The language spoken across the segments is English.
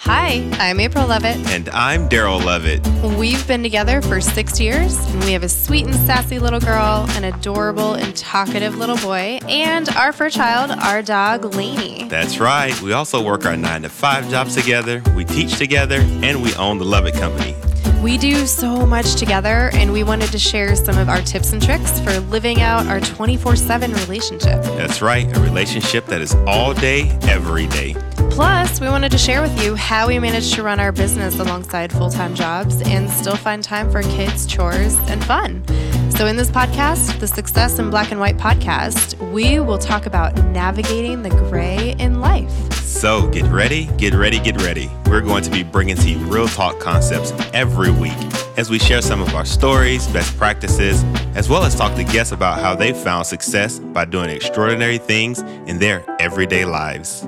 Hi, I'm April Lovett. And I'm Daryl Lovett. We've been together for 6 years, and we have a sweet and sassy little girl, an adorable and talkative little boy, and our fur child, our dog, Lainey. That's right. We also work our 9-to-5 jobs together, we teach together, and we own the Lovett Company. We do so much together, and we wanted to share some of our tips and tricks for living out our 24/7 relationship. That's right, a relationship that is all day, every day. Plus, we wanted to share with you how we managed to run our business alongside full-time jobs and still find time for kids, chores, and fun. So in this podcast, the Success in Black and White podcast, we will talk about navigating the gray in life. So get ready, get ready, get ready. We're going to be bringing to you real talk concepts every week as we share some of our stories, best practices, as well as talk to guests about how they found success by doing extraordinary things in their everyday lives.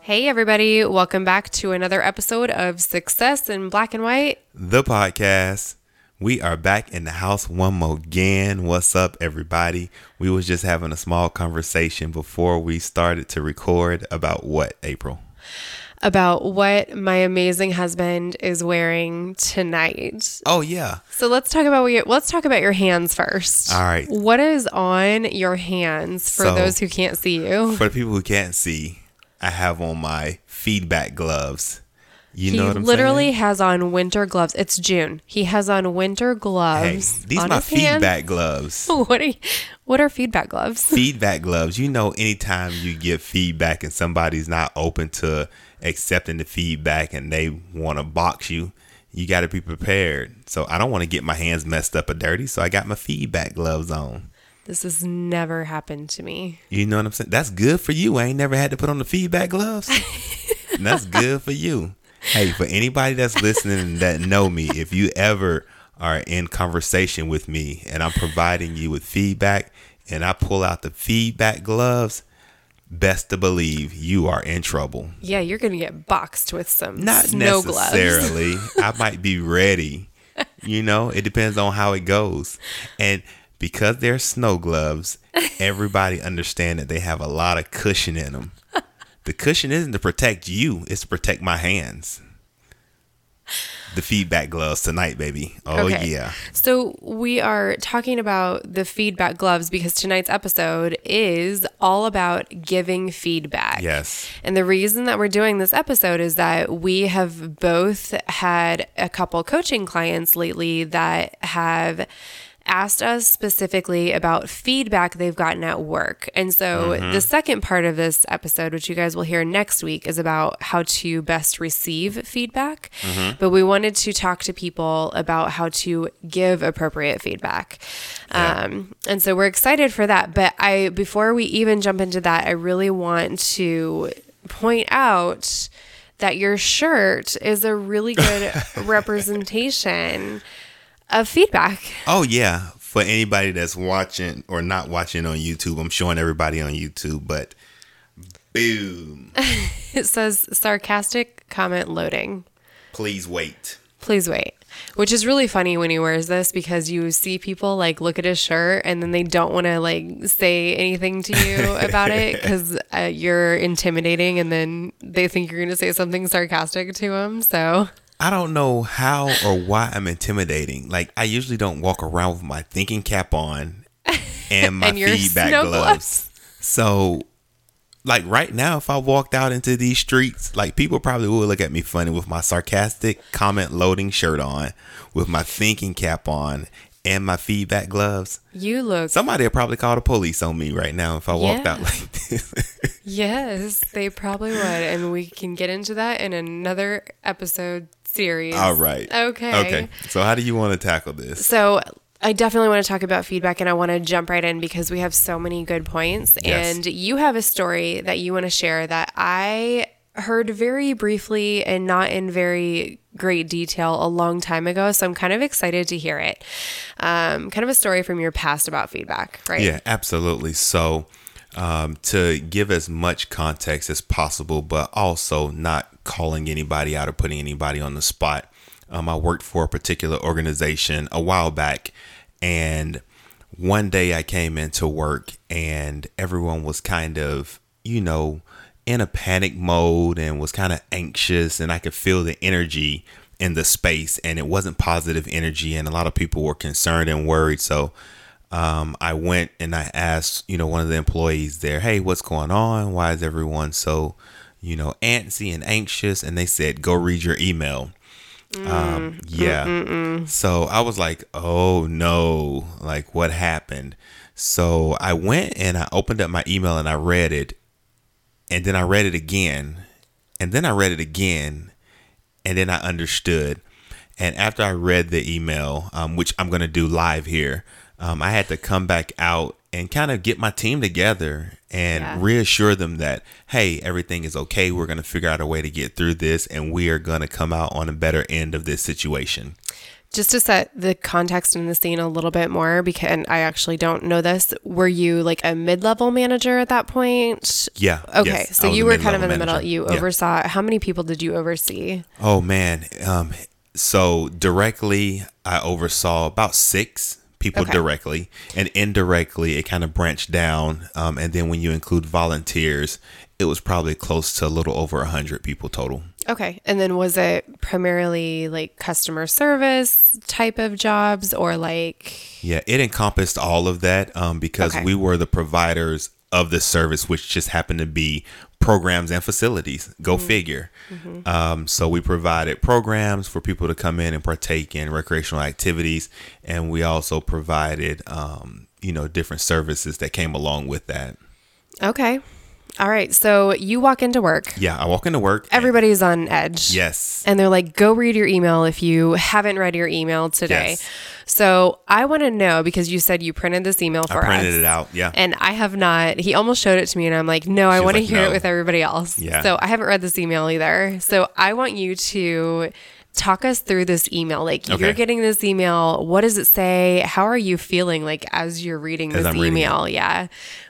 Hey, everybody. Welcome back to another episode of Success in Black and White, the podcast. We are back in the house one more again. What's up, everybody? We was just having a small conversation before we started to record about what, April? About what my amazing husband is wearing tonight. Oh, yeah. So let's talk about your hands first. All right. What is on your hands for those who can't see you? For the people who can't see, I have on my feedback gloves. You know what I'm saying? He literally has on winter gloves. It's June. He has on winter gloves. Hey, these are my feedback gloves. What are feedback gloves? Feedback gloves. You know, anytime you give feedback and somebody's not open to accepting the feedback and they want to box you, you got to be prepared. So I don't want to get my hands messed up or dirty, so I got my feedback gloves on. This has never happened to me. You know what I'm saying? That's good for you. I ain't never had to put on the feedback gloves. That's good for you. Hey, for anybody that's listening that know me, if you ever are in conversation with me and I'm providing you with feedback and I pull out the feedback gloves, best to believe you are in trouble. Yeah, you're going to get boxed with some snow gloves. Not necessarily. I might be ready. You know, it depends on how it goes. And because they're snow gloves, everybody understand that they have a lot of cushion in them. The cushion isn't to protect you, it's to protect my hands. The feedback gloves tonight, baby. Oh, okay. Yeah. So we are talking about the feedback gloves because tonight's episode is all about giving feedback. Yes. And the reason that we're doing this episode is that we have both had a couple coaching clients lately that have asked us specifically about feedback they've gotten at work. And so the second part of this episode, which you guys will hear next week, is about how to best receive feedback. Mm-hmm. But we wanted to talk to people about how to give appropriate feedback. Yeah. And so we're excited for that. But before we even jump into that, I really want to point out that your shirt is a really good representation of feedback. Oh, yeah. For anybody that's watching or not watching on YouTube, I'm showing everybody on YouTube, but boom. It says sarcastic comment loading. Please wait. Please wait. Which is really funny when he wears this because you see people like look at his shirt and then they don't want to like say anything to you about it because you're intimidating and then they think you're going to say something sarcastic to them. So I don't know how or why I'm intimidating. Like, I usually don't walk around with my thinking cap on and my feedback gloves. So, like, right now, if I walked out into these streets, like, people probably would look at me funny with my sarcastic comment loading shirt on, with my thinking cap on, and my feedback gloves. You look. Somebody will probably call the police on me right now if I walked out like this. Yes, they probably would. And we can get into that in another episode series. All right. Okay. So how do you want to tackle this? So I definitely want to talk about feedback and I want to jump right in because we have so many good points. Yes. And you have a story that you want to share that I heard very briefly and not in very great detail a long time ago. So I'm kind of excited to hear it. Kind of a story from your past about feedback, right? Yeah, absolutely. So to give as much context as possible, but also not calling anybody out or putting anybody on the spot. I worked for a particular organization a while back, and one day I came into work and everyone was kind of, you know, in a panic mode and was kind of anxious, and I could feel the energy in the space, and it wasn't positive energy, and a lot of people were concerned and worried. So I went and I asked, you know, one of the employees there, hey, what's going on? Why is everyone so, you know, antsy and anxious? And they said, go read your email. So I was like, oh no, like what happened? So I went and I opened up my email and I read it, and then I read it again, and then I read it again, and then I understood. And after I read the email, which I'm going to do live here, I had to come back out and kind of get my team together and reassure them that, hey, everything is okay. We're going to figure out a way to get through this, and we are going to come out on a better end of this situation. Just to set the context and the scene a little bit more, because and I actually don't know this. Were you like a mid-level manager at that point? Yeah. Okay. Yes, so you were kind of in the middle. You oversaw it. How many people did you oversee? Oh, man. So directly, I oversaw about 6 people directly, and indirectly, it kind of branched down. And then when you include volunteers, it was probably close to a little over 100 people total. Okay. And then was it primarily like customer service type of jobs or like? Yeah, it encompassed all of that because we were the providers of the service, which just happened to be programs and facilities. Go figure. Mm-hmm. So we provided programs for people to come in and partake in recreational activities. And we also provided, you know, different services that came along with that. Okay. All right. So you walk into work. Yeah, I walk into work. Everybody's on edge. Yes. And they're like, go read your email if you haven't read your email today. Yes. So I want to know, because you said you printed this email for us. I printed it out. Yeah. And I have not. He almost showed it to me and I'm like, no, I want to hear it with everybody else. Yeah. So I haven't read this email either. So I want you to talk us through this email. Like you're getting this email. What does it say? How are you feeling like as you're reading this email? Yeah.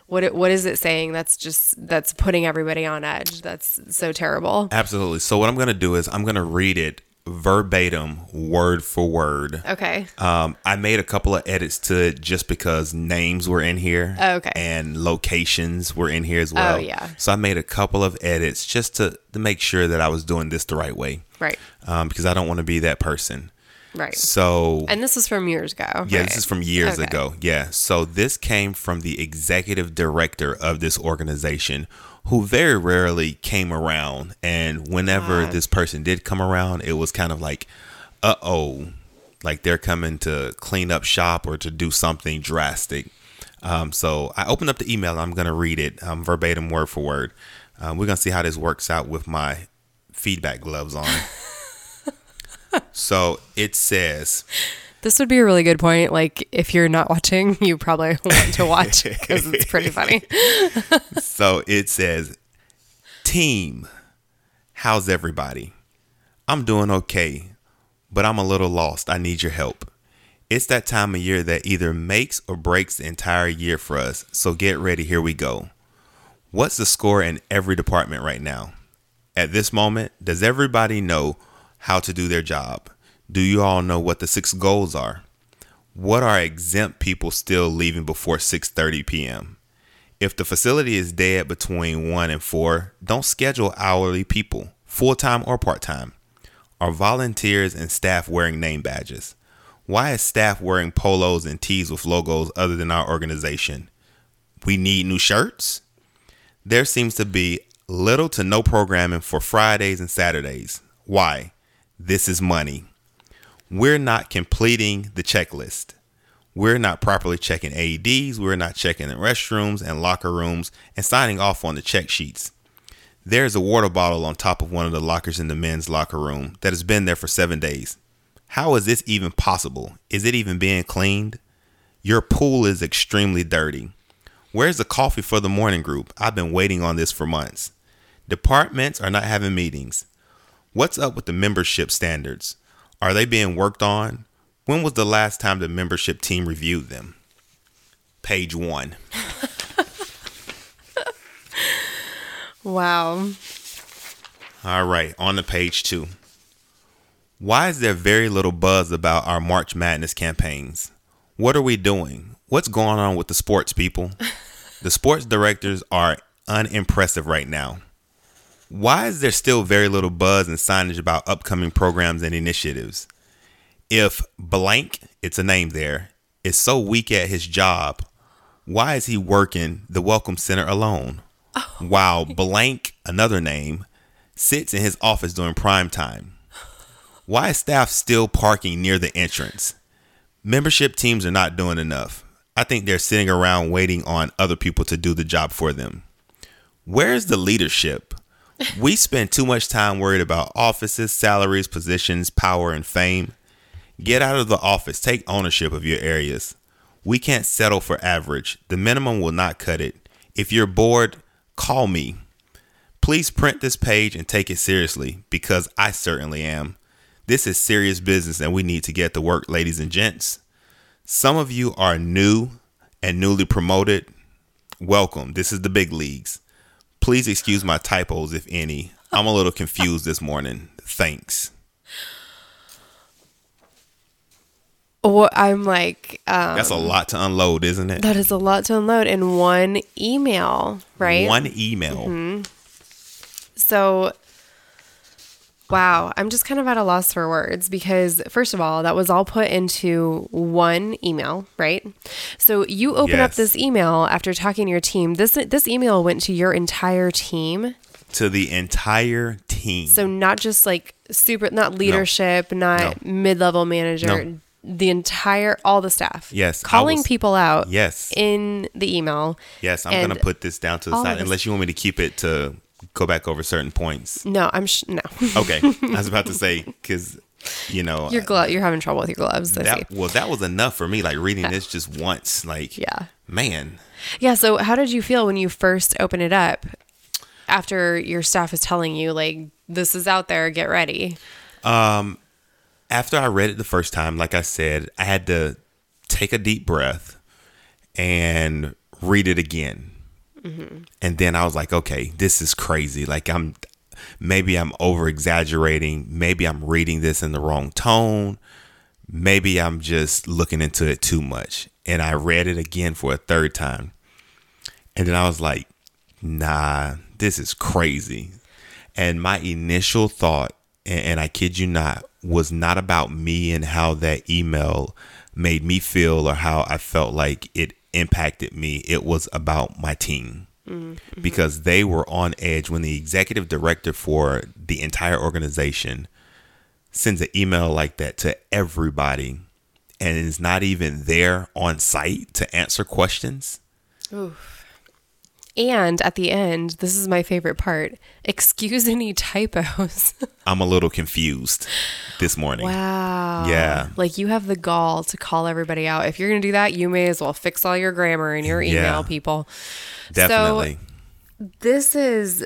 What is it saying? That's putting everybody on edge. That's so terrible. Absolutely. So what I'm going to do is I'm going to read it verbatim, word for word. Okay. I made a couple of edits to it just because names were in here. Okay. And locations were in here as well. Oh yeah. So I made a couple of edits just to make sure that I was doing this the right way. Right. Because I don't want to be that person. Right. So, and this is from years ago. Yeah, right? This is from years ago. Yeah. So this came from the executive director of this organization, who very rarely came around. And whenever this person did come around, it was kind of like, uh-oh, like they're coming to clean up shop or to do something drastic. So I opened up the email. I'm going to read it verbatim, word for word. We're going to see how this works out with my feedback gloves on. So it says, this would be a really good point. Like if you're not watching, you probably want to watch because it's pretty funny. So it says, team, how's everybody? I'm doing okay, but I'm a little lost. I need your help. It's that time of year that either makes or breaks the entire year for us. So get ready. Here we go. What's the score in every department right now? At this moment, does everybody know how to do their job? Do you all know what the 6 goals are? What are exempt people still leaving before 6:30 p.m.? If the facility is dead between 1 and 4, don't schedule hourly people, full-time or part-time. Are volunteers and staff wearing name badges? Why is staff wearing polos and tees with logos other than our organization? We need new shirts? There seems to be little to no programming for Fridays and Saturdays. Why? This is money. We're not completing the checklist. We're not properly checking AEDs. We're not checking the restrooms and locker rooms and signing off on the check sheets. There's a water bottle on top of one of the lockers in the men's locker room that has been there for 7 days. How is this even possible? Is it even being cleaned? Your pool is extremely dirty. Where's the coffee for the morning group? I've been waiting on this for months. Departments are not having meetings. What's up with the membership standards? Are they being worked on? When was the last time the membership team reviewed them? Page 1. Wow. All right, on to page 2. Why is there very little buzz about our March Madness campaigns? What are we doing? What's going on with the sports people? The sports directors are unimpressive right now. Why is there still very little buzz and signage about upcoming programs and initiatives? If blank, it's a name there, is so weak at his job, why is he working the Welcome Center alone? Oh. While blank, another name, sits in his office during prime time. Why is staff still parking near the entrance? Membership teams are not doing enough. I think they're sitting around waiting on other people to do the job for them. Where's the leadership? We spend too much time worried about offices, salaries, positions, power, and fame. Get out of the office. Take ownership of your areas. We can't settle for average. The minimum will not cut it. If you're bored, call me. Please print this page and take it seriously, because I certainly am. This is serious business and we need to get to work, ladies and gents. Some of you are new and newly promoted. Welcome. This is the big leagues. Please excuse my typos, if any. I'm a little confused this morning. Thanks. Well, I'm like... that's a lot to unload, isn't it? That is a lot to unload in one email, right? One email. Mm-hmm. So... wow, I'm just kind of at a loss for words because, first of all, that was all put into one email, right? So you open up this email after talking to your team. This email went to your entire team. To the entire team. So not just like super, not leadership, not mid-level manager, the entire, all the staff. Yes. Calling people out. Yes. In the email. Yes, I'm going to put this down to the side unless you want me to keep it to... go back over certain points. No, no. Okay. I was about to say, because, you know. You're having trouble with your gloves. That was enough for me, like reading this just once. Like, man. Yeah. So how did you feel when you first opened it up after your staff is telling you, like, this is out there, get ready? After I read it the first time, like I said, I had to take a deep breath and read it again. Mm-hmm. And then I was like, okay, this is crazy. Like maybe I'm over exaggerating. Maybe I'm reading this in the wrong tone. Maybe I'm just looking into it too much. And I read it again for a third time. And then I was like, nah, this is crazy. And my initial thought, and I kid you not, was not about me and how that email made me feel or how I felt like it impacted me. It was about my team, mm-hmm. because they were on edge when the executive director for the entire organization sends an email like that to everybody and is not even there on site to answer questions. Oof. And at the end, this is my favorite part, excuse any typos. I'm a little confused this morning. Wow. Yeah. Like you have the gall to call everybody out. If you're going to do that, you may as well fix all your grammar in your email, people. Definitely. So this is,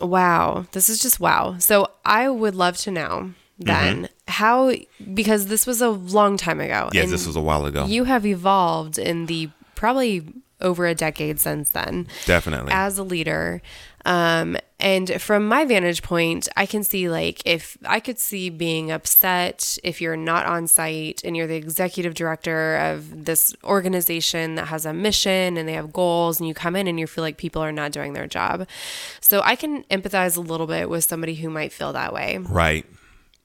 wow. This is just wow. So I would love to know then how, because this was a long time ago. Yes, this was a while ago. You have evolved in the probably... over a decade since then. Definitely. As a leader. And from my vantage point, I can see like if I could see being upset if you're not on site and you're the executive director of this organization that has a mission and they have goals and you come in and you feel like people are not doing their job. So I can empathize a little bit with somebody who might feel that way. Right.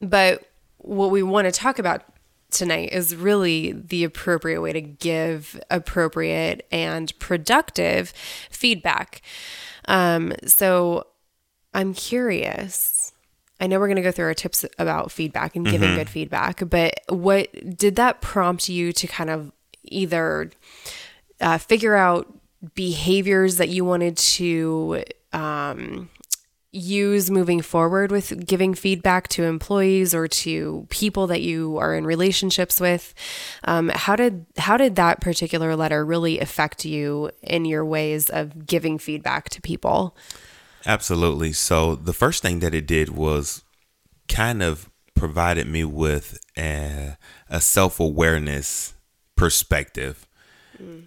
But what we want to talk about tonight is really the appropriate way to give appropriate and productive feedback. So I'm curious. I know we're going to go through our tips about feedback and giving good feedback, but what did that prompt you to kind of either figure out behaviors that you wanted to use moving forward with giving feedback to employees or to people that you are in relationships with? How did that particular letter really affect you in your ways of giving feedback to people? Absolutely. So the first thing that it did was kind of provided me with a self-awareness perspective.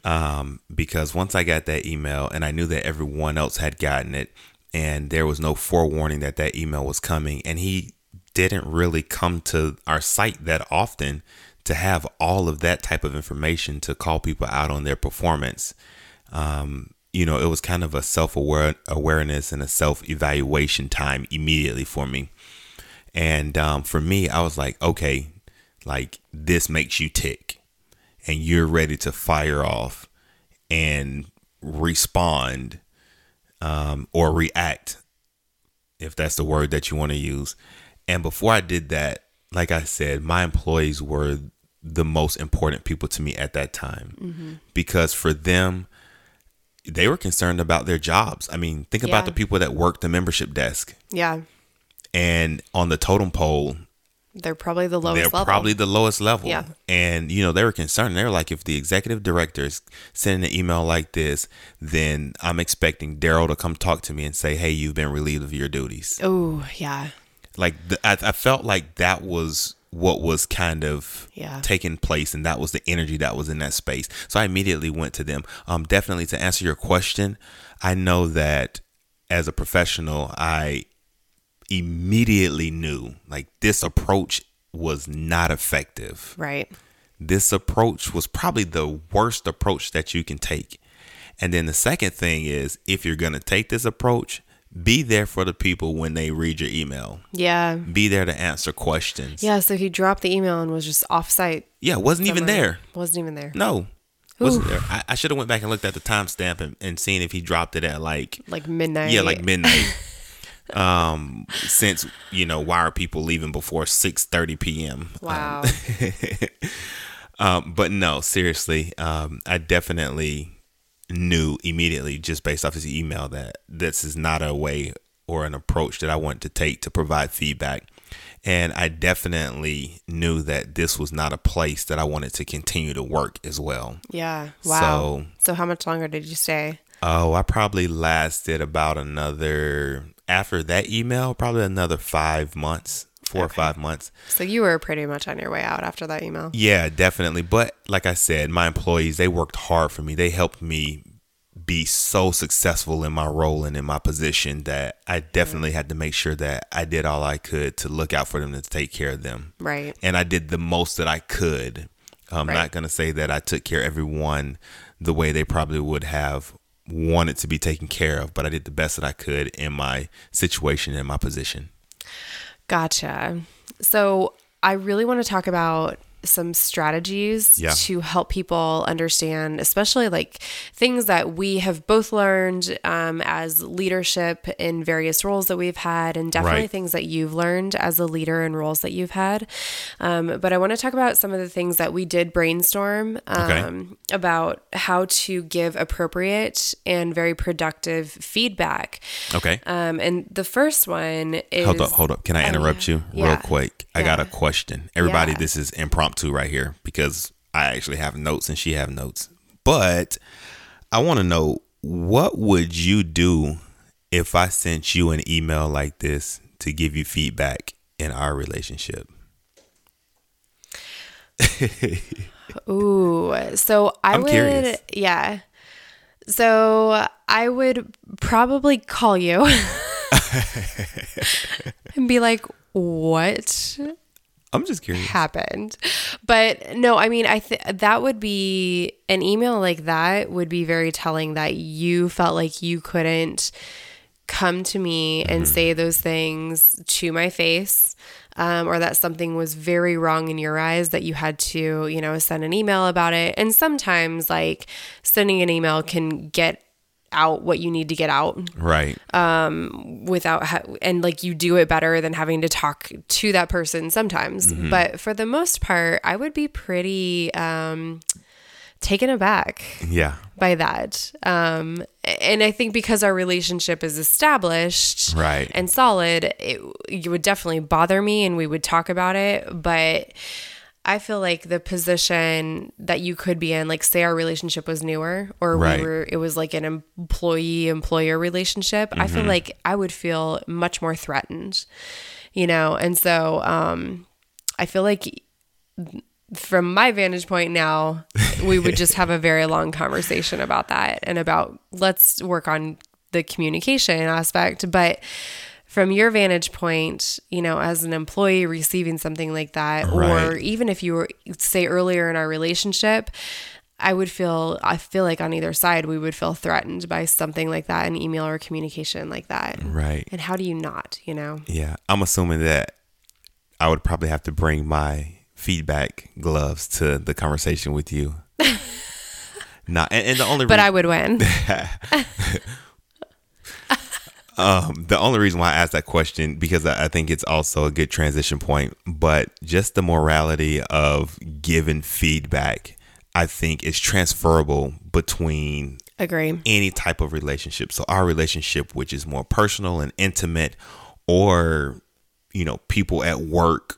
Because once I got that email and I knew that everyone else had gotten it and there was no forewarning that that email was coming, and he didn't really come to our site that often to have all of that type of information to call people out on their performance. You know, it was kind of a self-awareness and a self-evaluation time immediately for me. And for me, I was like, okay, like this makes you tick and you're ready to fire off and respond or react, if that's the word that you want to use. And before I did that, like I said, my employees were the most important people to me at that time, because for them, they were concerned about their jobs. I mean, think about the people that work the membership desk. Yeah. And on the totem pole, they're probably the lowest level. Yeah. And, you know, they were concerned. They were like, if the executive director is sending an email like this, then I'm expecting Daryl to come talk to me and say, hey, you've been relieved of your duties. Oh, yeah. Like, I felt like that was what was kind of taking place. And that was the energy that was in that space. So I immediately went to them. Definitely to answer your question, I know that as a professional, I immediately knew like this approach was not effective. Right. This approach was probably the worst approach that you can take. And then the second thing is, if you're going to take this approach, be there for the people when they read your email. Yeah. Be there to answer questions. Yeah. So he dropped the email and was just offsite. Yeah. Wasn't even there. No. Oof. Wasn't there. I should have went back and looked at the timestamp and seen if he dropped it at like midnight. Yeah. Like midnight. Since, you know, why are people leaving before 6:30 p.m.? Wow. But no, seriously, I definitely knew immediately just based off his email that this is not a way or an approach that I want to take to provide feedback. And I definitely knew that this was not a place that I wanted to continue to work as well. Yeah. Wow. So how much longer did you stay? Oh, I probably lasted about another 5 months, 4 or 5 months. So you were pretty much on your way out after that email. Yeah, definitely. But like I said, my employees, they worked hard for me. They helped me be so successful in my role and in my position that I definitely had to make sure that I did all I could to look out for them and to take care of them. Right. And I did the most that I could. I'm not going to say that I took care of everyone the way they probably would have wanted to be taken care of, but I did the best that I could in my situation and my position. Gotcha. So I really want to talk about some strategies to help people understand, especially like things that we have both learned as leadership in various roles that we've had, and definitely things that you've learned as a leader in roles that you've had. But I want to talk about some of the things that we did brainstorm about how to give appropriate and very productive feedback. Okay. And the first one is... Hold up. Can I interrupt you real quick? I got a question. Everybody, this is impromptu right here because I actually have notes and she have notes, but I want to know, what would you do if I sent you an email like this to give you feedback in our relationship? Ooh, so I'm curious. So I would probably call you and be like, what? I'm just curious. Happened. But no, I mean, that would be an email like that would be very telling that you felt like you couldn't come to me and say those things to my face, or that something was very wrong in your eyes that you had to, you know, send an email about it. And sometimes like sending an email can get out what you need to get out. Right. And like you do it better than having to talk to that person sometimes. But for the most part, I would be pretty taken aback by that. And I think because our relationship is established and solid, it would definitely bother me and we would talk about it. But I feel like the position that you could be in, like say our relationship was newer or it was like an employee-employer relationship, I feel like I would feel much more threatened, you know? And so I feel like from my vantage point now, we would just have a very long conversation about that and about let's work on the communication aspect. But from your vantage point, you know, as an employee receiving something like that, or even if you were, say, earlier in our relationship, I feel like on either side, we would feel threatened by something like that, an email or communication like that. Right. And how do you not, you know? Yeah. I'm assuming that I would probably have to bring my feedback gloves to the conversation with you. I would win. The only reason why I asked that question, because I think it's also a good transition point, but just the morality of giving feedback, I think is transferable between any type of relationship. So our relationship, which is more personal and intimate, or, you know, people at work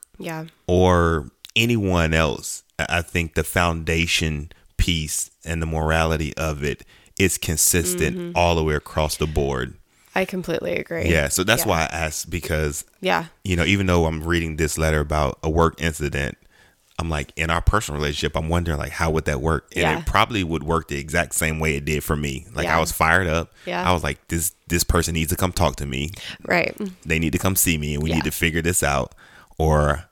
or anyone else, I think the foundation piece and the morality of it is consistent all the way across the board. I completely agree. Yeah. So that's why I asked, because, you know, even though I'm reading this letter about a work incident, I'm like, in our personal relationship, I'm wondering, like, how would that work? And it probably would work the exact same way it did for me. Like, I was fired up. Yeah. I was like, this person needs to come talk to me. Right. They need to come see me, and we need to figure this out. Or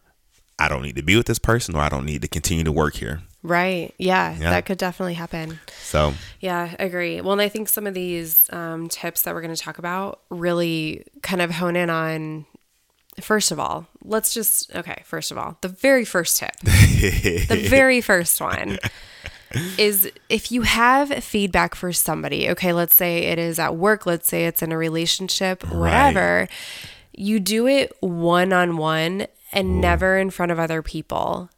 I don't need to be with this person, or I don't need to continue to work here. Right. Yeah, yeah. That could definitely happen. So, yeah, I agree. Well, and I think some of these tips that we're going to talk about really kind of hone in on, first of all, the very first tip, the very first one is if you have feedback for somebody, okay, let's say it is at work, let's say it's in a relationship, whatever, you do it one-on-one and never in front of other people.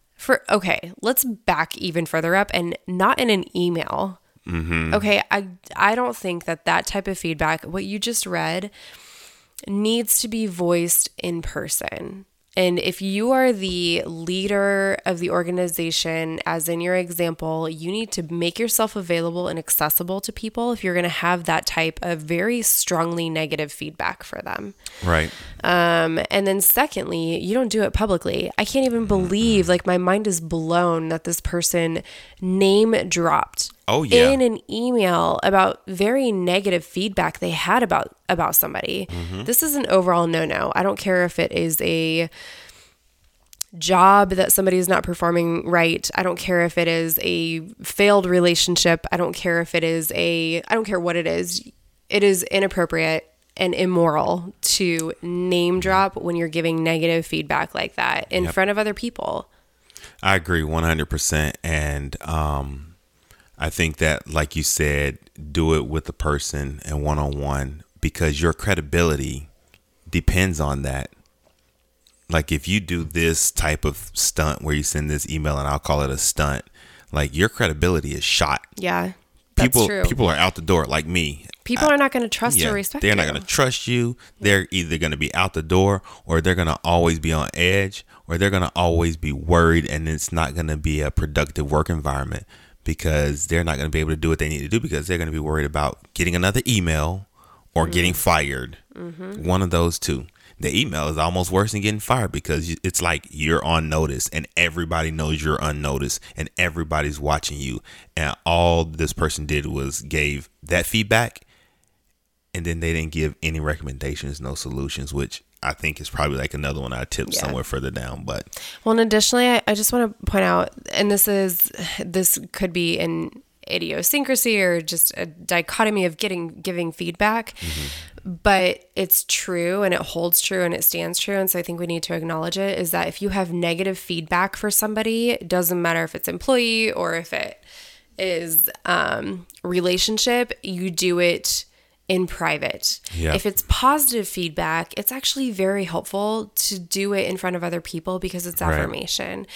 Let's back even further up and not in an email. Okay, I don't think that type of feedback, what you just read, needs to be voiced in person. And if you are the leader of the organization, as in your example, you need to make yourself available and accessible to people if you're going to have that type of very strongly negative feedback for them. Right. And then secondly, you don't do it publicly. I can't even believe, like, my mind is blown that this person name dropped in an email about very negative feedback they had about somebody. This is an overall no-no. I don't care if it is a job that somebody is not performing right. I don't care if it is a failed relationship. I don't care if it is I don't care what it is. It is inappropriate and immoral to name drop when you're giving negative feedback like that in front of other people. I agree 100%. And I think that, like you said, do it with the person and one-on-one, because your credibility depends on that. Like, if you do this type of stunt where you send this email, and I'll call it a stunt, like, your credibility is shot. Yeah. People are out the door, like me. People are not going to trust or respect you. They're not going to trust you. They're either going to be out the door, or they're going to always be on edge, or they're going to always be worried, and it's not going to be a productive work environment, because they're not going to be able to do what they need to do, because they're going to be worried about getting another email or getting fired. One of those two. The email is almost worse than getting fired, because it's like you're on notice and everybody knows you're unnoticed and everybody's watching you. And all this person did was gave that feedback, and then they didn't give any recommendations, no solutions, which I think is probably like another one I tipped somewhere further down. But well, and additionally, I just want to point out, and this could be an idiosyncrasy or just a dichotomy of giving feedback, but it's true and it holds true and it stands true. And so I think we need to acknowledge it, is that if you have negative feedback for somebody, it doesn't matter if it's employee or if it is relationship, you do it in private. Yeah. If it's positive feedback, it's actually very helpful to do it in front of other people, because it's affirmation. Right.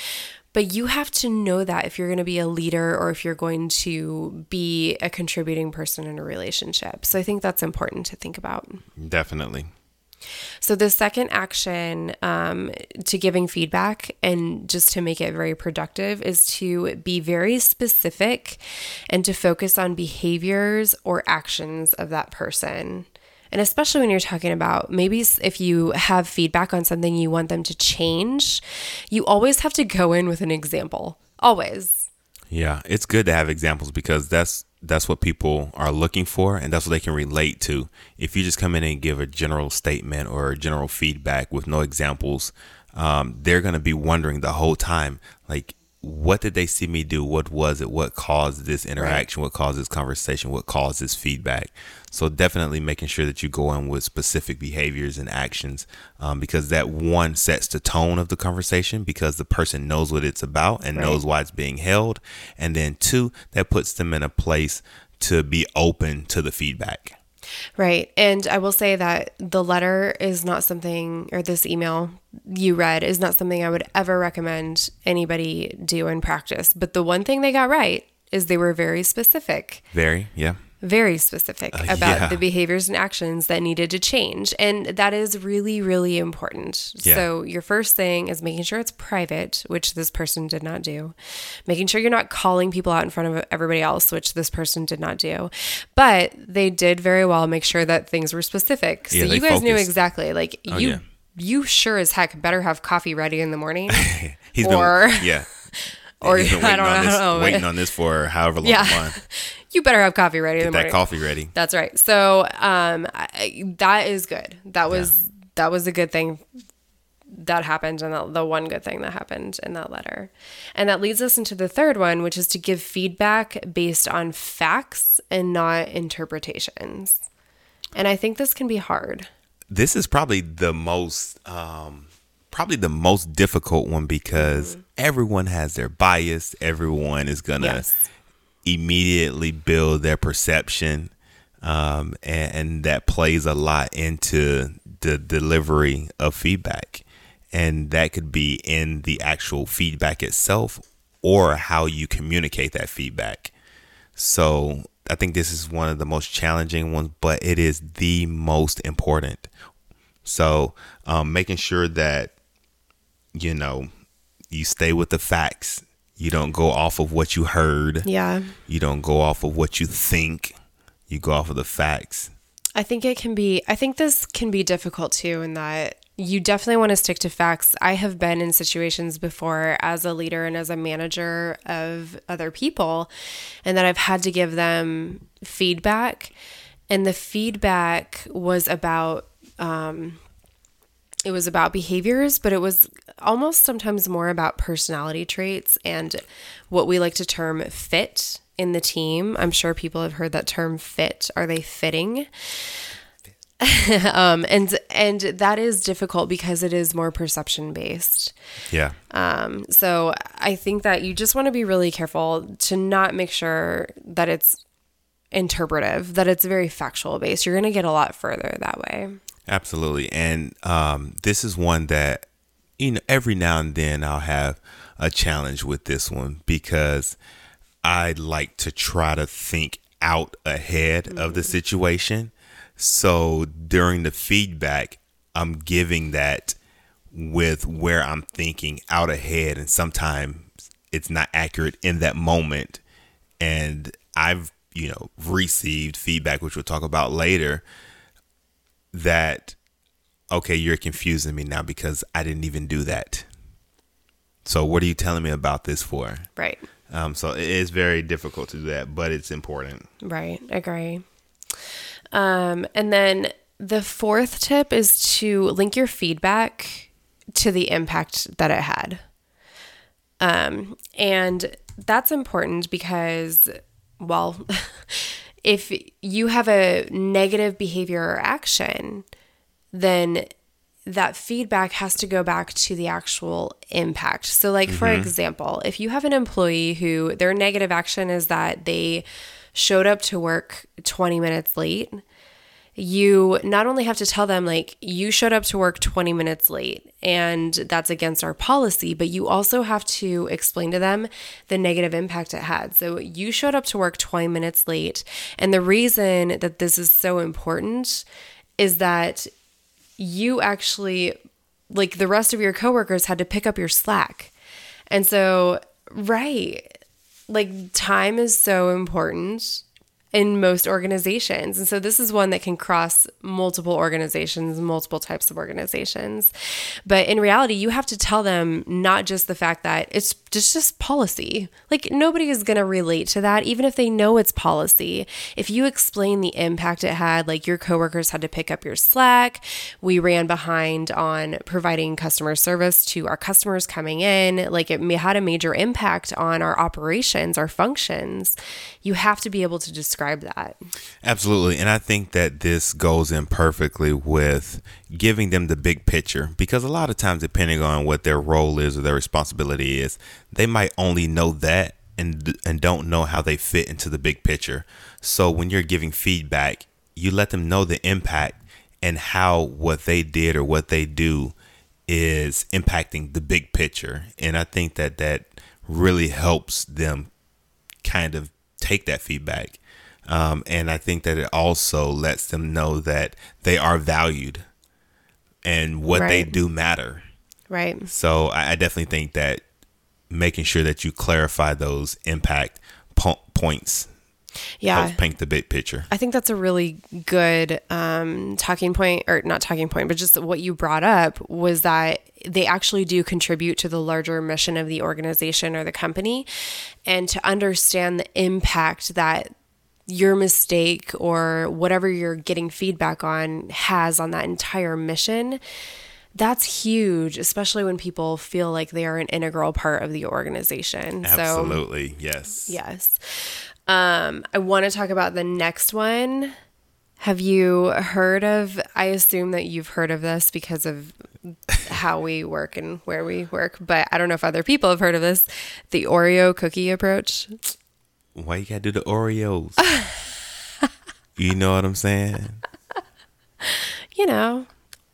But you have to know that if you're going to be a leader or if you're going to be a contributing person in a relationship. So I think that's important to think about. Definitely. So the second action to giving feedback, and just to make it very productive, is to be very specific and to focus on behaviors or actions of that person. And especially when you're talking about, maybe if you have feedback on something you want them to change, you always have to go in with an example. Always. Yeah, it's good to have examples, because that's what people are looking for, and that's what they can relate to. If you just come in and give a general statement or general feedback with no examples, they're going to be wondering the whole time, like, what did they see me do? What was it? What caused this interaction? Right. What caused this conversation? What caused this feedback? So definitely making sure that you go in with specific behaviors and actions, because that one sets the tone of the conversation, because the person knows what it's about and knows why it's being held. And then two, that puts them in a place to be open to the feedback. Right. And I will say that the letter is not something, or this email you read is not something I would ever recommend anybody do in practice. But the one thing they got right is they were very specific. Very specific about the behaviors and actions that needed to change. And that is really, really important. Yeah. So your first thing is making sure it's private, which this person did not do. Making sure you're not calling people out in front of everybody else, which this person did not do. But they did very well make sure that things were specific. So yeah, you guys focused. Knew exactly. Like, you sure as heck better have coffee ready in the morning. Or he's been waiting on this for however long. Yeah. You better have coffee ready. Get in the morning. That coffee ready. That's right. So that is good. That was a good thing that happened, and the one good thing that happened in that letter. And that leads us into the third one, which is to give feedback based on facts and not interpretations. And I think this can be hard. This is probably the most... probably the most difficult one, because everyone has their bias. Everyone is going to immediately build their perception. And that plays a lot into the delivery of feedback. And that could be in the actual feedback itself or how you communicate that feedback. So I think this is one of the most challenging ones, but it is the most important. So making sure that, you know, you stay with the facts. You don't go off of what you heard. Yeah. You don't go off of what you think. You go off of the facts. I think this can be difficult too, in that you definitely want to stick to facts. I have been in situations before as a leader and as a manager of other people, and that I've had to give them feedback, and the feedback was about, it was about behaviors, but it was almost sometimes more about personality traits and what we like to term fit in the team. I'm sure people have heard that term, fit. Are they fitting? And that is difficult because it is more perception based. Yeah. So I think that you just want to be really careful to not make sure that it's interpretive, that it's very factual based. You're going to get a lot further that way. Absolutely. And this is one that, you know, every now and then I'll have a challenge with this one, because I like to try to think out ahead of the situation. So during the feedback, I'm giving that with where I'm thinking out ahead, and sometimes it's not accurate in that moment. And I've, you know, received feedback, which we'll talk about later, that, okay, you're confusing me now because I didn't even do that. So what are you telling me about this for? Right. So it is very difficult to do that, but it's important. Right. Agree. And then the fourth tip is to link your feedback to the impact that it had. And that's important because, well, if you have a negative behavior or action, then that feedback has to go back to the actual impact. So like, for example, if you have an employee who their negative action is that they showed up to work 20 minutes late, you not only have to tell them, like, you showed up to work 20 minutes late and that's against our policy, but you also have to explain to them the negative impact it had. So you showed up to work 20 minutes late, and the reason that this is so important is that you actually, like, the rest of your coworkers had to pick up your slack. And so, right, like, time is so important in most organizations. And so this is one that can cross multiple organizations, multiple types of organizations. But in reality, you have to tell them not just the fact that it's just policy. Like, nobody is going to relate to that, even if they know it's policy. If you explain the impact it had, like, your coworkers had to pick up your slack, we ran behind on providing customer service to our customers coming in, like, it had a major impact on our operations, our functions. You have to be able to describe that. Absolutely. And I think that this goes in perfectly with giving them the big picture, because a lot of times, depending on what their role is or their responsibility is, they might only know that and don't know how they fit into the big picture. So when you're giving feedback, you let them know the impact and how what they did or what they do is impacting the big picture. And I think that that really helps them kind of take that feedback. And I think that it also lets them know that they are valued and what right. they do matter. Right. So I definitely think that making sure that you clarify those impact points helps paint the big picture. I think that's a really good talking point, or not talking point, but just what you brought up was that they actually do contribute to the larger mission of the organization or the company. And to understand the impact that your mistake or whatever you're getting feedback on has on that entire mission, that's huge, especially when people feel like they are an integral part of the organization. Absolutely. So, yes. Yes. I want to talk about the next one. Have you heard of, I assume that you've heard of this because of how we work and where we work, but I don't know if other people have heard of this, the Oreo cookie approach. Why you gotta do the Oreos? You know what I'm saying? You know,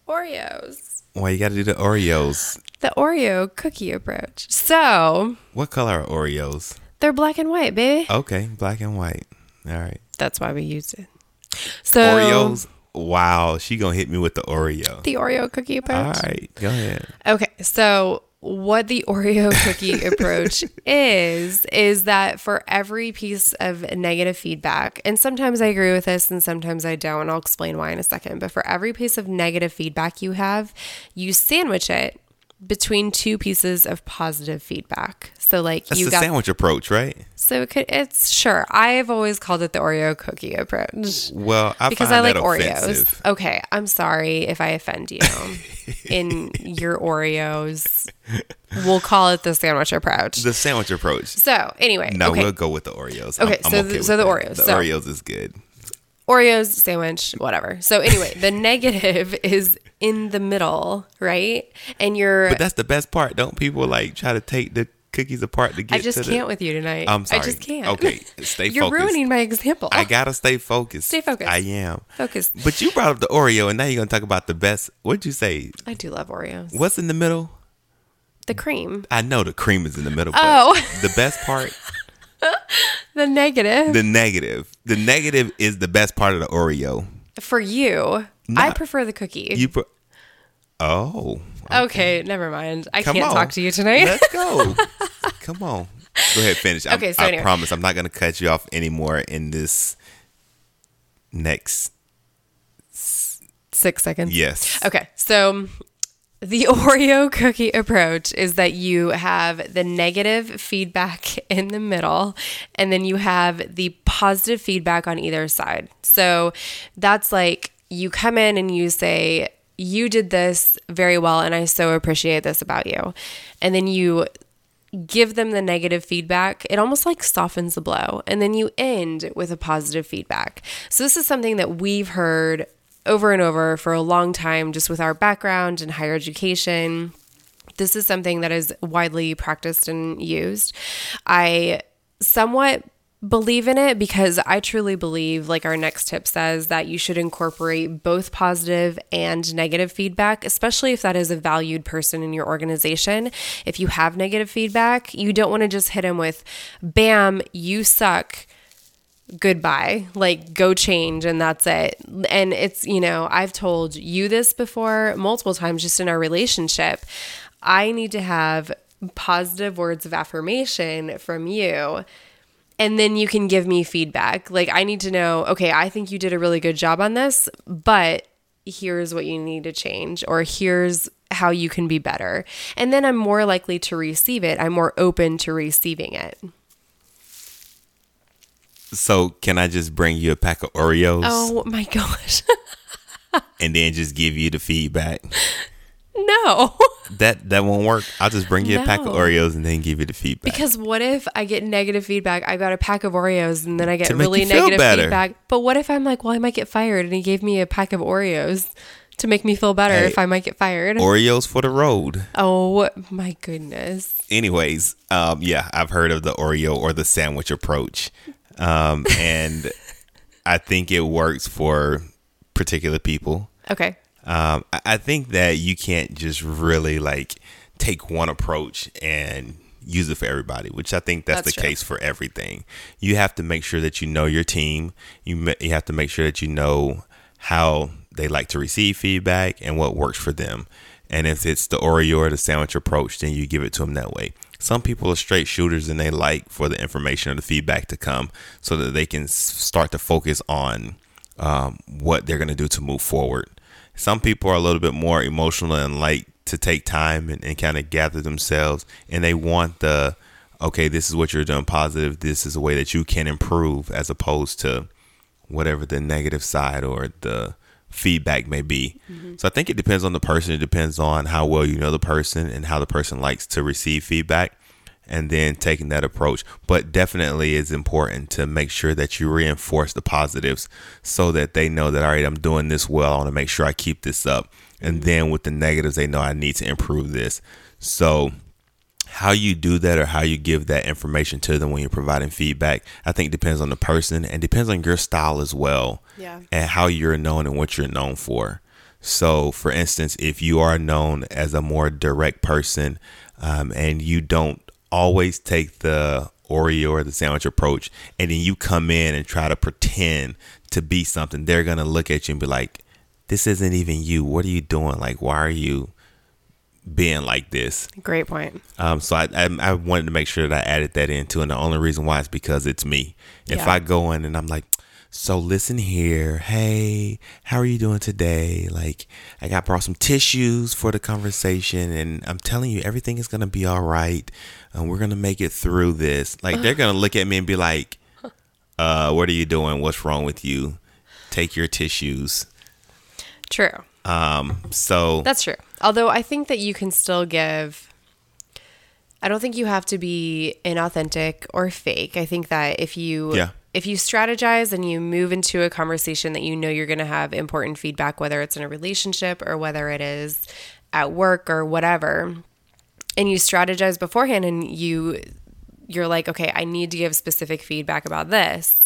Oreos. Why you gotta do the Oreos? The Oreo cookie approach. So, what color are Oreos? They're black and white, baby. Okay, black and white. All right. That's why we use it. So Oreos. Wow, she gonna hit me with the Oreo. The Oreo cookie approach. All right, go ahead. Okay, so what the Oreo cookie approach is that for every piece of negative feedback, and sometimes I agree with this and sometimes I don't, I'll explain why in a second, but for every piece of negative feedback you have, you sandwich it between two pieces of positive feedback. So, like, that's the sandwich approach, right? So it's sure. I've always called it the Oreo cookie approach. Well, because I like offensive Oreos. Okay, I'm sorry if I offend you in your Oreos. We'll call it the sandwich approach. The sandwich approach. So anyway, no, okay. We'll go with the Oreos. Okay, Oreos. The Oreos is good. Oreos, sandwich, whatever. So anyway, the negative is in the middle, right? And but that's the best part. Don't people like try to take the cookies apart to get to can't with you tonight. I'm sorry. I just can't. Okay, stay You're focused. You're ruining my example. I gotta stay focused. Stay focused. I am. Focused. But you brought up the Oreo, and now you're gonna talk about the best. What'd you say? I do love Oreos. What's in the middle? The cream. I know the cream is in the middle. Oh. But the best part? The negative. The negative. The negative is the best part of the Oreo. For you. I prefer the cookie. Oh. Okay, never mind. I can't talk to you tonight. Let's go. Come on. Go ahead, finish. Okay, so anyway. I promise I'm not going to cut you off anymore in this next 6 seconds. Yes. Okay, so the Oreo cookie approach is that you have the negative feedback in the middle, and then you have the positive feedback on either side. So that's like you come in and you say, you did this very well, and I so appreciate this about you. And then you give them the negative feedback. It almost like softens the blow. And then you end with a positive feedback. So this is something that we've heard over and over for a long time, just with our background in higher education. This is something that is widely practiced and used. I somewhat believe in it because I truly believe, like our next tip says, that you should incorporate both positive and negative feedback, especially if that is a valued person in your organization. If you have negative feedback, you don't want to just hit them with, bam, you suck. goodbye, like go change and that's it. And it's, you know, I've told you this before multiple times, just in our relationship, I need to have positive words of affirmation from you. And then you can give me feedback. Like, I need to know, okay, I think you did a really good job on this, but here's what you need to change, or here's how you can be better. And then I'm more likely to receive it. I'm more open to receiving it. So can I just bring you a pack of Oreos? Oh my gosh. And then just give you the feedback? No. That won't work. I'll just bring you a pack of Oreos and then give you the feedback. Because what if I get negative feedback? I got a pack of Oreos and then I get really negative feedback. But what if I'm like, well, I might get fired, and he gave me a pack of Oreos to make me feel better if I might get fired? Oreos for the road. Oh my goodness. Anyways, yeah, I've heard of the Oreo or the sandwich approach. And I think it works for particular people. Okay. I think that you can't just really like take one approach and use it for everybody, which I think that's the true. Case for everything. You have to make sure that you know your team. You have to make sure that you know how they like to receive feedback and what works for them. And if it's the Oreo or the sandwich approach, then you give it to them that way. Some people are straight shooters and they like for the information or the feedback to come so that they can start to focus on what they're going to do to move forward. Some people are a little bit more emotional and like to take time and kind of gather themselves, and they want the, okay, this is what you're doing positive. This is a way that you can improve, as opposed to whatever the negative side or the feedback may be. Mm-hmm. So I think it depends on the person. It depends on how well you know the person and how the person likes to receive feedback, and then taking that approach. But definitely it's important to make sure that you reinforce the positives so that they know that, all right, I'm doing this well. I want to make sure I keep this up. And then with the negatives, they know I need to improve this. So how you do that, or how you give that information to them when you're providing feedback, I think depends on the person and depends on your style as well. Yeah. And how you're known and what you're known for. So, for instance, if you are known as a more direct person, and you don't always take the Oreo or the sandwich approach, and then you come in and try to pretend to be something, they're going to look at you and be like, this isn't even you. What are you doing? Like, why are you being like this? Great point. So I wanted to make sure that I added that in too. And the only reason why is because it's me. If I go in and I'm like, so listen here. Hey, how are you doing today? Like, I brought some tissues for the conversation, and I'm telling you, everything is going to be all right. And we're going to make it through this. Like, they're going to look at me and be like, what are you doing? What's wrong with you? Take your tissues. True. So that's true. Although I think that you can still give. I don't think you have to be inauthentic or fake. I think that if you strategize and you move into a conversation that you know you're going to have important feedback, whether it's in a relationship or whether it is at work or whatever, and you strategize beforehand and you're like, okay, I need to give specific feedback about this.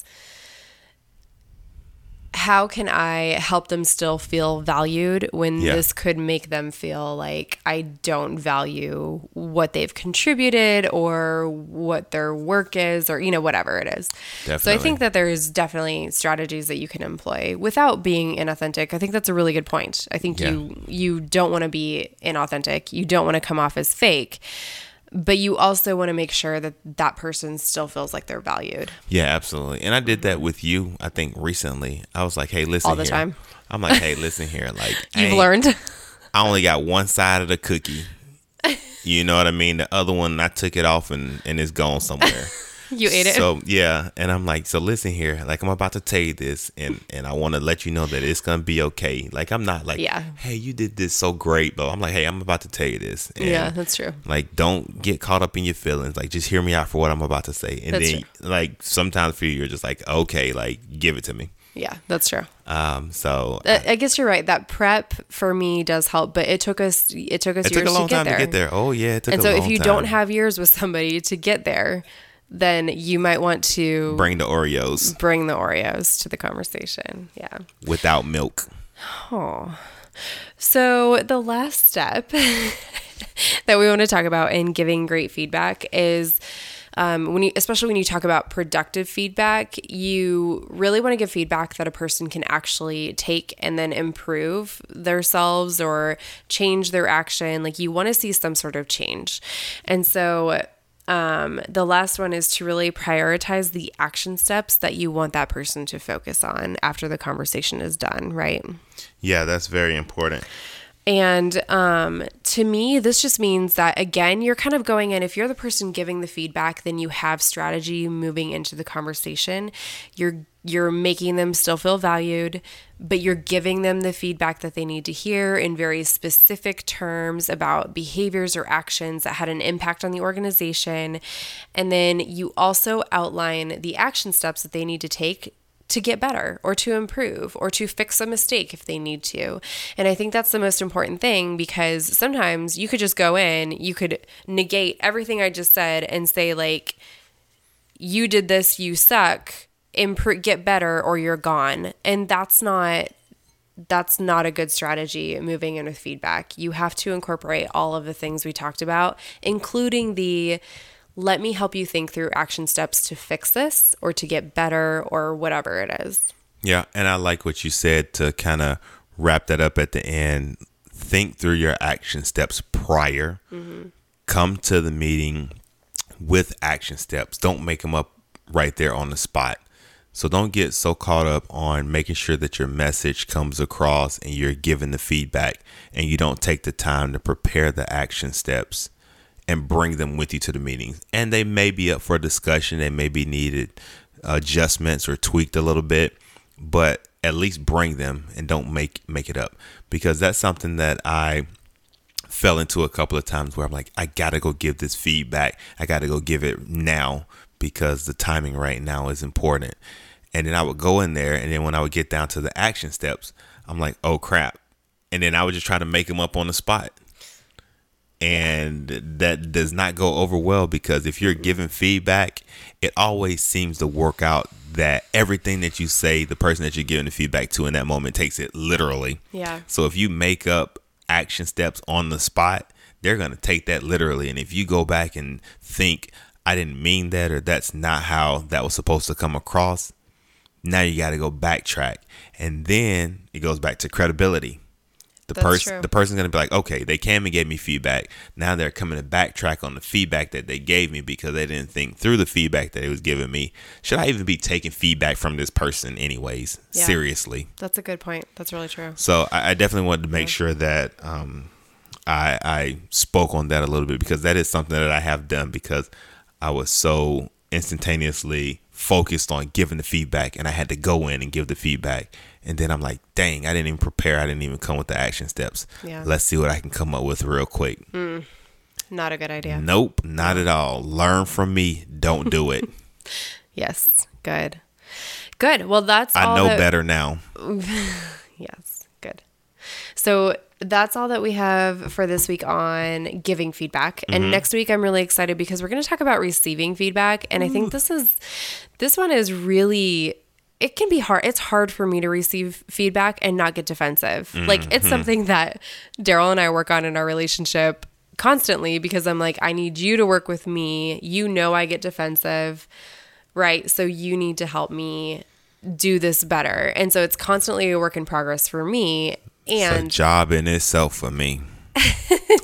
How can I help them still feel valued when this could make them feel like I don't value what they've contributed or what their work is, or, you know, whatever it is. Definitely. So I think that there's definitely strategies that you can employ without being inauthentic. I think that's a really good point. I think you don't want to be inauthentic. You don't want to come off as fake, but you also want to make sure that that person still feels like they're valued. Yeah, absolutely. And I did that with you, I think, recently. I was like, hey, listen here. All the time. I'm like, hey, listen here. Like, you've learned. I only got one side of the cookie. You know what I mean? The other one, I took it off and it's gone somewhere. You ate it? So, yeah. And I'm like, so listen here. Like, I'm about to tell you this, and I want to let you know that it's going to be okay. Like, I'm not like, hey, you did this so great, though. I'm like, hey, I'm about to tell you this. And yeah, that's true. Like, don't get caught up in your feelings. Like, just hear me out for what I'm about to say. And that's then, true. Like, sometimes for you, you're just like, okay, like, give it to me. Yeah, that's true. So I guess you're right. That prep for me does help, but it took us years to get there. It took a long time to get there. Oh, yeah, it took a long time. And so if you don't have years with somebody to get there, then you might want to bring the Oreos to the conversation. Yeah. Without milk. Oh. So the last step that we want to talk about in giving great feedback is especially when you talk about productive feedback, you really want to give feedback that a person can actually take and then improve themselves or change their action. Like, you want to see some sort of change. And so the last one is to really prioritize the action steps that you want that person to focus on after the conversation is done, right? Yeah, that's very important. And to me, this just means that, again, you're kind of going in, if you're the person giving the feedback, then you have strategy moving into the conversation. You're making them still feel valued, but you're giving them the feedback that they need to hear in very specific terms about behaviors or actions that had an impact on the organization. And then you also outline the action steps that they need to take to get better or to improve or to fix a mistake if they need to. And I think that's the most important thing, because sometimes you could just go in, you could negate everything I just said and say, like, you did this, you suck, get better or you're gone. And that's not a good strategy moving in with feedback. You have to incorporate all of the things we talked about, including the let me help you think through action steps to fix this or to get better or whatever it is. Yeah. And I like what you said to kind of wrap that up at the end. Think through your action steps prior. Mm-hmm. Come to the meeting with action steps. Don't make them up right there on the spot. So don't get so caught up on making sure that your message comes across and you're giving the feedback, and you don't take the time to prepare the action steps and bring them with you to the meetings. And they may be up for discussion. They may be needed adjustments or tweaked a little bit, but at least bring them and don't make it up, because that's something that I fell into a couple of times where I'm like, I got to go give this feedback. I got to go give it now because the timing right now is important. And then I would go in there, and then when I would get down to the action steps, I'm like, oh crap. And then I would just try to make them up on the spot. And that does not go over well, because if you're giving feedback, it always seems to work out that everything that you say, the person that you're giving the feedback to in that moment takes it literally. Yeah. So if you make up action steps on the spot, they're going to take that literally. And if you go back and think, I didn't mean that, or that's not how that was supposed to come across, now you got to go backtrack. And then it goes back to credibility. The person's going to be like, okay, they came and gave me feedback. Now they're coming to backtrack on the feedback that they gave me because they didn't think through the feedback that it was giving me. Should I even be taking feedback from this person anyways? Yeah. Seriously. That's a good point. That's really true. So I definitely wanted to make sure that I spoke on that a little bit, because that is something that I have done, because I was so instantaneously focused on giving the feedback, and I had to go in and give the feedback. And then I'm like, dang, I didn't even prepare. I didn't even come with the action steps. Yeah. Let's see what I can come up with real quick. Not a good idea. Nope, not at all. Learn from me. Don't do it. Yes, good. Well, I know better now. Yes, good. So that's all that we have for this week on giving feedback. And next week, I'm really excited because we're going to talk about receiving feedback. And I think this one is really, it can be hard. It's hard for me to receive feedback and not get defensive. Mm-hmm. Like, it's something that Daryl and I work on in our relationship constantly, because I'm like, I need you to work with me. You know, I get defensive, right? So you need to help me do this better. And so it's constantly a work in progress for me. It's a job in itself for me.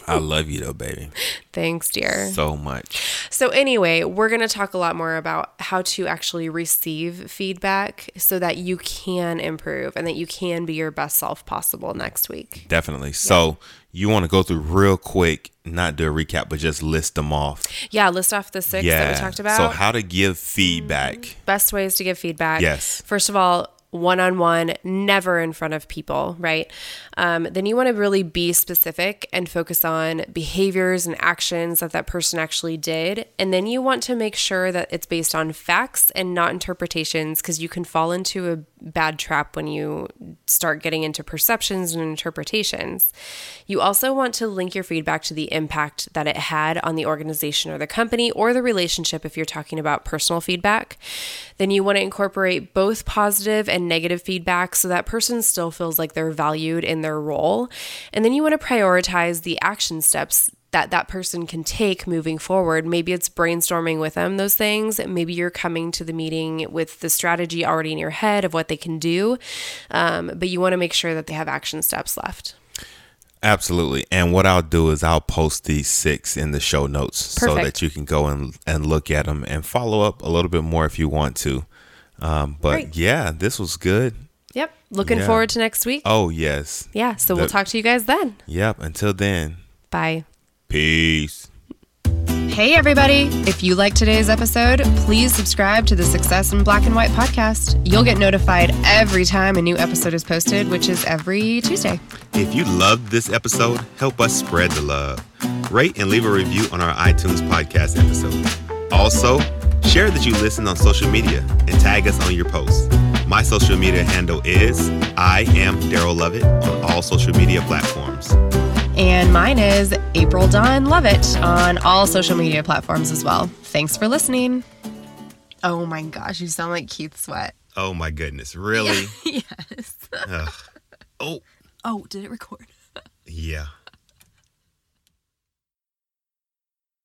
I love you though, baby. Thanks, dear. So much. So anyway, we're going to talk a lot more about how to actually receive feedback so that you can improve and that you can be your best self possible next week. Definitely. Yeah. So you want to go through real quick, not do a recap, but just list them off. Yeah, list off the 6 that we talked about. So how to give feedback. Best ways to give feedback. Yes. First of all, one-on-one, never in front of people, right? Then you want to really be specific and focus on behaviors and actions that person actually did. And then you want to make sure that it's based on facts and not interpretations, because you can fall into a bad trap when you start getting into perceptions and interpretations. You also want to link your feedback to the impact that it had on the organization or the company or the relationship if you're talking about personal feedback. Then you want to incorporate both positive and negative feedback so that person still feels like they're valued in their role. And then you want to prioritize the action steps that that person can take moving forward. Maybe it's brainstorming with them those things. Maybe you're coming to the meeting with the strategy already in your head of what they can do, but you want to make sure that they have action steps left. Absolutely. And what I'll do is I'll post these 6 in the show notes. Perfect. So that you can go and look at them and follow up a little bit more if you want to. But great. Yeah, this was good. Yep. Looking forward to next week. Oh, yes. Yeah. So we'll talk to you guys then. Yep. Until then. Bye. Peace. Hey, everybody. If you like today's episode, please subscribe to the Success in Black and White podcast. You'll get notified every time a new episode is posted, which is every Tuesday. If you loved this episode, help us spread the love. Rate and leave a review on our iTunes podcast episode. Also, share that you listen on social media and tag us on your posts. My social media handle is @IamDarylLovett on all social media platforms. And mine is April Dawn Lovett on all social media platforms as well. Thanks for listening. Oh my gosh, you sound like Keith Sweat. Oh my goodness, really? Yes. Oh. Oh, did it record? Yeah.